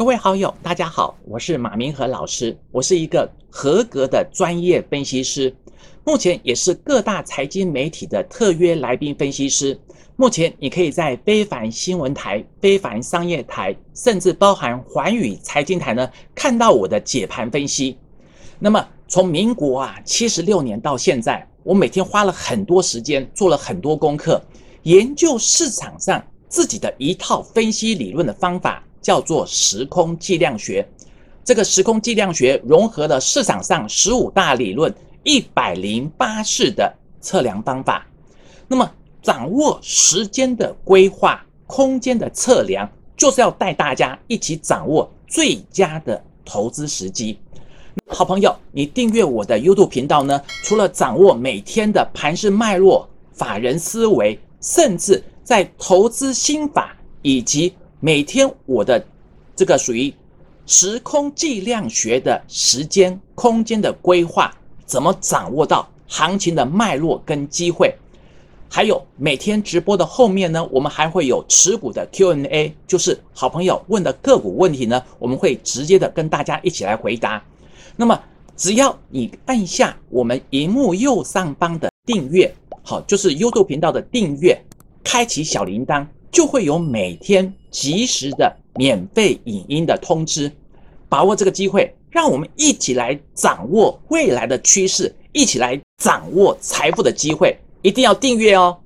各位好友，大家好，我是马明和老师，我是一个合格的专业分析师，目前也是各大财经媒体的特约来宾分析师。目前你可以在非凡新闻台、非凡商业台，甚至包含寰宇财经台呢，看到我的解盘分析。那么从民国76年到现在，我每天花了很多时间，做了很多功课，研究市场上自己的一套分析理论的方法，叫做时空计量学。这个时空计量学融合了市场上15大理论108式的测量方法。那么掌握时间的规划、空间的测量，就是要带大家一起掌握最佳的投资时机。好朋友，你订阅我的 YouTube 频道呢，除了掌握每天的盘势脉络、法人思维，甚至在投资心法以及每天我的这个属于时空计量学的时间空间的规划，怎么掌握到行情的脉络跟机会，还有每天直播的后面呢，我们还会有持股的 Q&A， 就是好朋友问的个股问题呢，我们会直接的跟大家一起来回答。那么只要你按下我们荧幕右上方的订阅，好，就是 YouTube 频道的订阅，开启小铃铛，就会有每天及时的免费影音的通知。把握这个机会，让我们一起来掌握未来的趋势，一起来掌握财富的机会，一定要订阅哦。